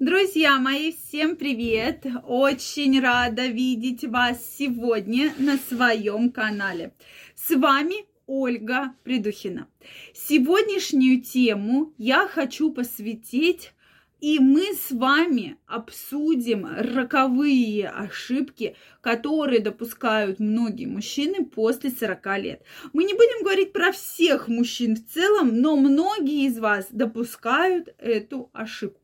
Друзья мои, всем привет! Очень рада видеть вас сегодня на своем канале. С вами Ольга Придухина. Сегодняшнюю тему я хочу посвятить, и мы с вами обсудим роковые ошибки, которые допускают многие мужчины после 40 лет. Мы не будем говорить про всех мужчин в целом, но многие из вас допускают эту ошибку.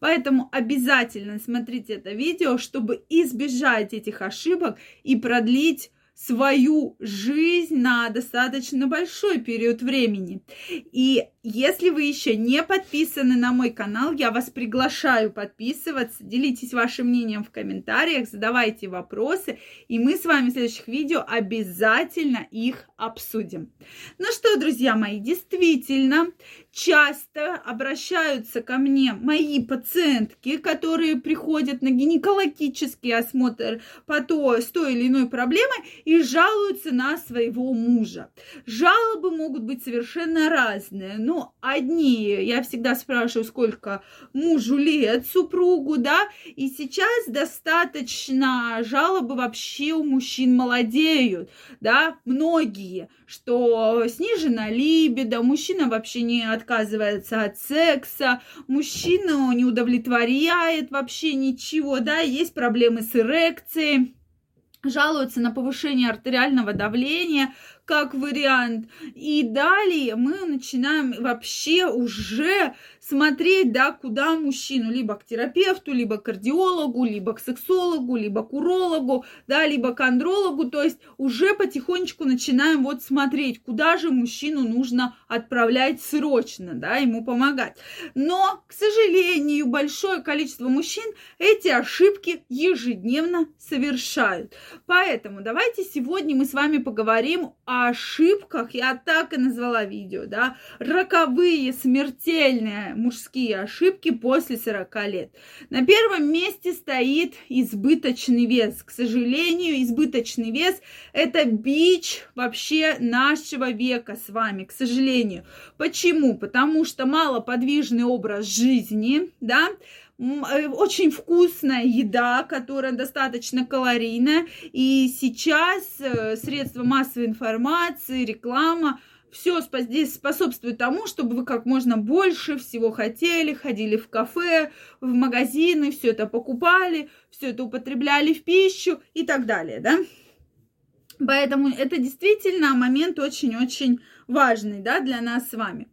Поэтому обязательно смотрите это видео, чтобы избежать этих ошибок и продлить свою жизнь на достаточно большой период времени. И если вы еще не подписаны на мой канал, я вас приглашаю подписываться, делитесь вашим мнением в комментариях, задавайте вопросы, и мы с вами в следующих видео обязательно их обсудим. Ну что, друзья мои, действительно, часто обращаются ко мне мои пациентки, которые приходят на гинекологический осмотр с той или иной проблемой, и жалуются на своего мужа. Жалобы могут быть совершенно разные. Но одни, я всегда спрашиваю, сколько мужу лет, супругу, да, и сейчас достаточно жалобы вообще у мужчин молодеют, да, многие, что снижена либидо, мужчина вообще не отказывается от секса, мужчину не удовлетворяет вообще ничего, да, есть проблемы с эрекцией. Жалуются на повышение артериального давления, как вариант. И далее мы начинаем вообще уже смотреть, да, куда мужчину, либо к терапевту, либо к кардиологу, либо к сексологу, либо к урологу, да, либо к андрологу. То есть уже потихонечку начинаем вот смотреть, куда же мужчину нужно отправлять срочно, да, ему помогать. Но, к сожалению, большое количество мужчин эти ошибки ежедневно совершают. Поэтому давайте сегодня мы с вами поговорим о ошибках, я так и назвала видео, да, роковые, смертельные мужские ошибки после 40 лет. На первом месте стоит избыточный вес. К сожалению, избыточный вес – это бич вообще нашего века с вами, к сожалению. Почему? Потому что малоподвижный образ жизни, да, очень вкусная еда, которая достаточно калорийная, и сейчас средства массовой информации, реклама, все здесь способствует тому, чтобы вы как можно больше всего хотели, ходили в кафе, в магазины, все это покупали, все это употребляли в пищу и так далее, да? Поэтому это действительно момент очень-очень важный, да, для нас с вами.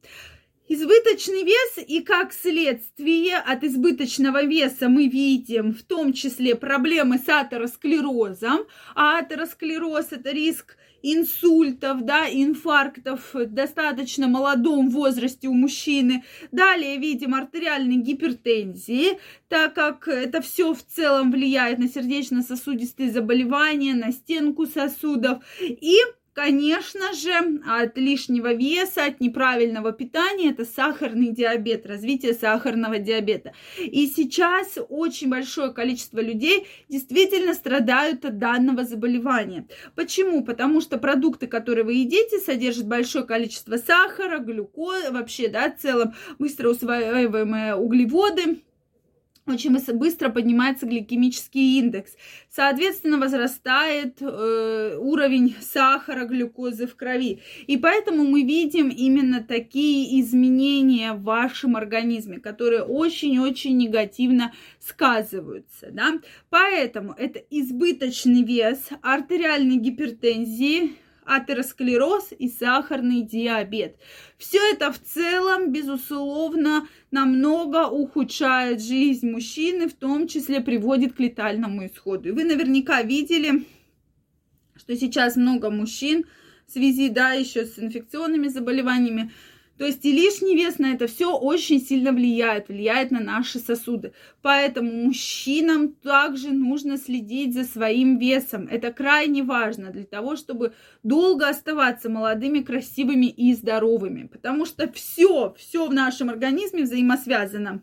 Избыточный вес, и как следствие от избыточного веса мы видим в том числе проблемы с атеросклерозом, а атеросклероз – это риск инсультов, да, инфарктов в достаточно молодом возрасте у мужчины. Далее видим артериальные гипертензии, так как это все в целом влияет на сердечно-сосудистые заболевания, на стенку сосудов и... Конечно же, от лишнего веса, от неправильного питания, это сахарный диабет, развитие сахарного диабета. И сейчас очень большое количество людей действительно страдают от данного заболевания. Почему? Потому что продукты, которые вы едите, содержат большое количество сахара, глюкозы, вообще, да, в целом быстро усваиваемые углеводы. Очень быстро поднимается гликемический индекс. Соответственно, возрастает уровень сахара, глюкозы в крови. И поэтому мы видим именно такие изменения в вашем организме, которые очень-очень негативно сказываются. Да? Поэтому это избыточный вес, артериальные гипертензии, атеросклероз и сахарный диабет. Все это в целом, безусловно, намного ухудшает жизнь мужчины, в том числе приводит к летальному исходу. И вы наверняка видели, что сейчас много мужчин в связи, да, еще с инфекционными заболеваниями. То есть и лишний вес на это все очень сильно влияет на наши сосуды. Поэтому мужчинам также нужно следить за своим весом. Это крайне важно для того, чтобы долго оставаться молодыми, красивыми и здоровыми. Потому что все в нашем организме взаимосвязано.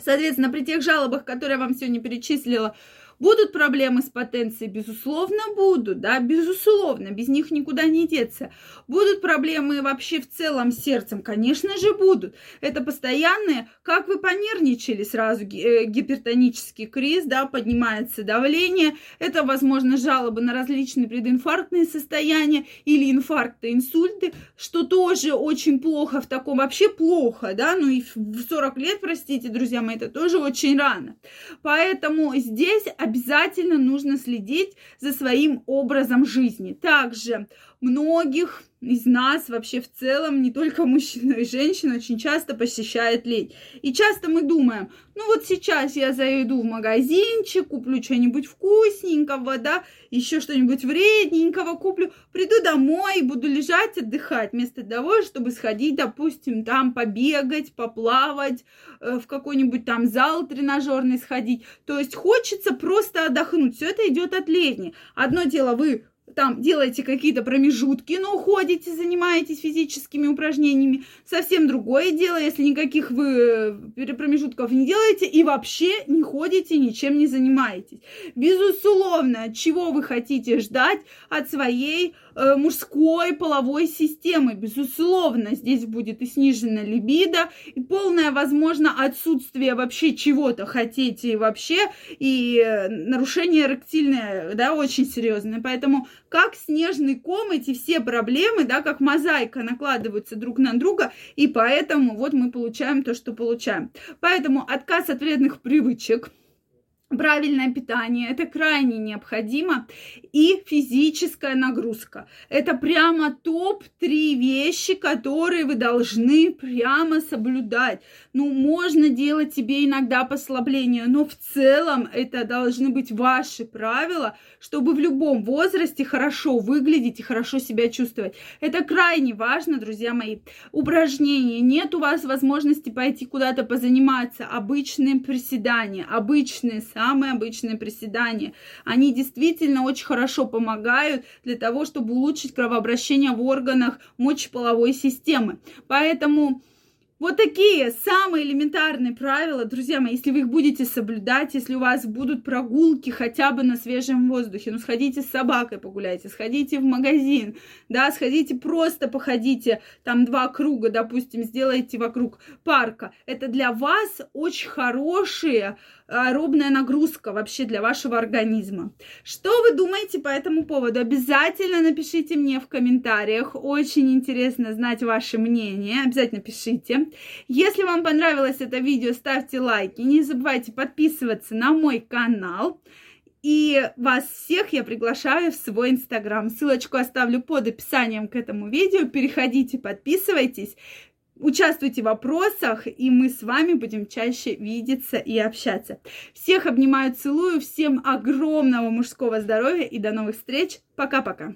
Соответственно, при тех жалобах, которые я вам сегодня перечислила, Будут проблемы с потенцией? Безусловно, будут, да, безусловно, без них никуда не деться. Будут проблемы вообще в целом с сердцем? Конечно же, будут. Это постоянные, как вы понервничали, сразу гипертонический криз, да, поднимается давление, это, возможно, жалобы на различные прединфарктные состояния или инфаркты, инсульты, что тоже очень плохо, в таком вообще плохо, да, ну и в 40 лет, простите, друзья мои, это тоже очень рано. Поэтому здесь обязательно нужно следить за своим образом жизни. Также многих из нас вообще в целом, не только мужчин, но и женщин, очень часто посещает лень. И часто мы думаем, ну вот сейчас я зайду в магазинчик, куплю что-нибудь вкусненького, да, еще что-нибудь вредненького куплю, приду домой и буду лежать, отдыхать, вместо того, чтобы сходить, допустим, там побегать, поплавать, в какой-нибудь там зал тренажерный сходить. То есть хочется просто отдохнуть. Все это идет от лени. Одно дело, вы там делаете какие-то промежутки, но ходите, занимаетесь физическими упражнениями. Совсем другое дело, если никаких вы промежутков не делаете и вообще не ходите, ничем не занимаетесь. Безусловно, чего вы хотите ждать от своей мужской половой системы? Безусловно, здесь будет и снижена либидо, и полное, возможно, отсутствие вообще чего-то хотите вообще, и нарушение эректильное, да, очень серьезное. Поэтому как снежный ком эти все проблемы, да, как мозаика, накладываются друг на друга, и поэтому вот мы получаем то, что получаем. Поэтому отказ от вредных привычек, правильное питание, это крайне необходимо, и физическая нагрузка. Это прямо топ-3 вещи, которые вы должны прямо соблюдать. Ну, можно делать себе иногда послабление, но в целом это должны быть ваши правила, чтобы в любом возрасте хорошо выглядеть и хорошо себя чувствовать. Это крайне важно, друзья мои. Упражнения. Нет у вас возможности пойти куда-то позаниматься. Обычные приседания, самые обычные приседания. Они действительно очень хорошо помогают для того, чтобы улучшить кровообращение в органах мочеполовой системы. Поэтому вот такие самые элементарные правила, друзья мои, если вы их будете соблюдать, если у вас будут прогулки хотя бы на свежем воздухе, ну, сходите с собакой погуляйте, сходите в магазин, да, сходите просто походите, там 2 круга, допустим, сделайте вокруг парка. Это для вас очень хорошая аэробная нагрузка вообще для вашего организма. Что вы думаете по этому поводу? Обязательно напишите мне в комментариях, очень интересно знать ваше мнение, обязательно пишите. Если вам понравилось это видео, ставьте лайки, не забывайте подписываться на мой канал. И вас всех я приглашаю в свой Инстаграм. Ссылочку оставлю под описанием к этому видео. Переходите, подписывайтесь, участвуйте в вопросах, и мы с вами будем чаще видеться и общаться. Всех обнимаю, целую, всем огромного мужского здоровья и до новых встреч. Пока-пока!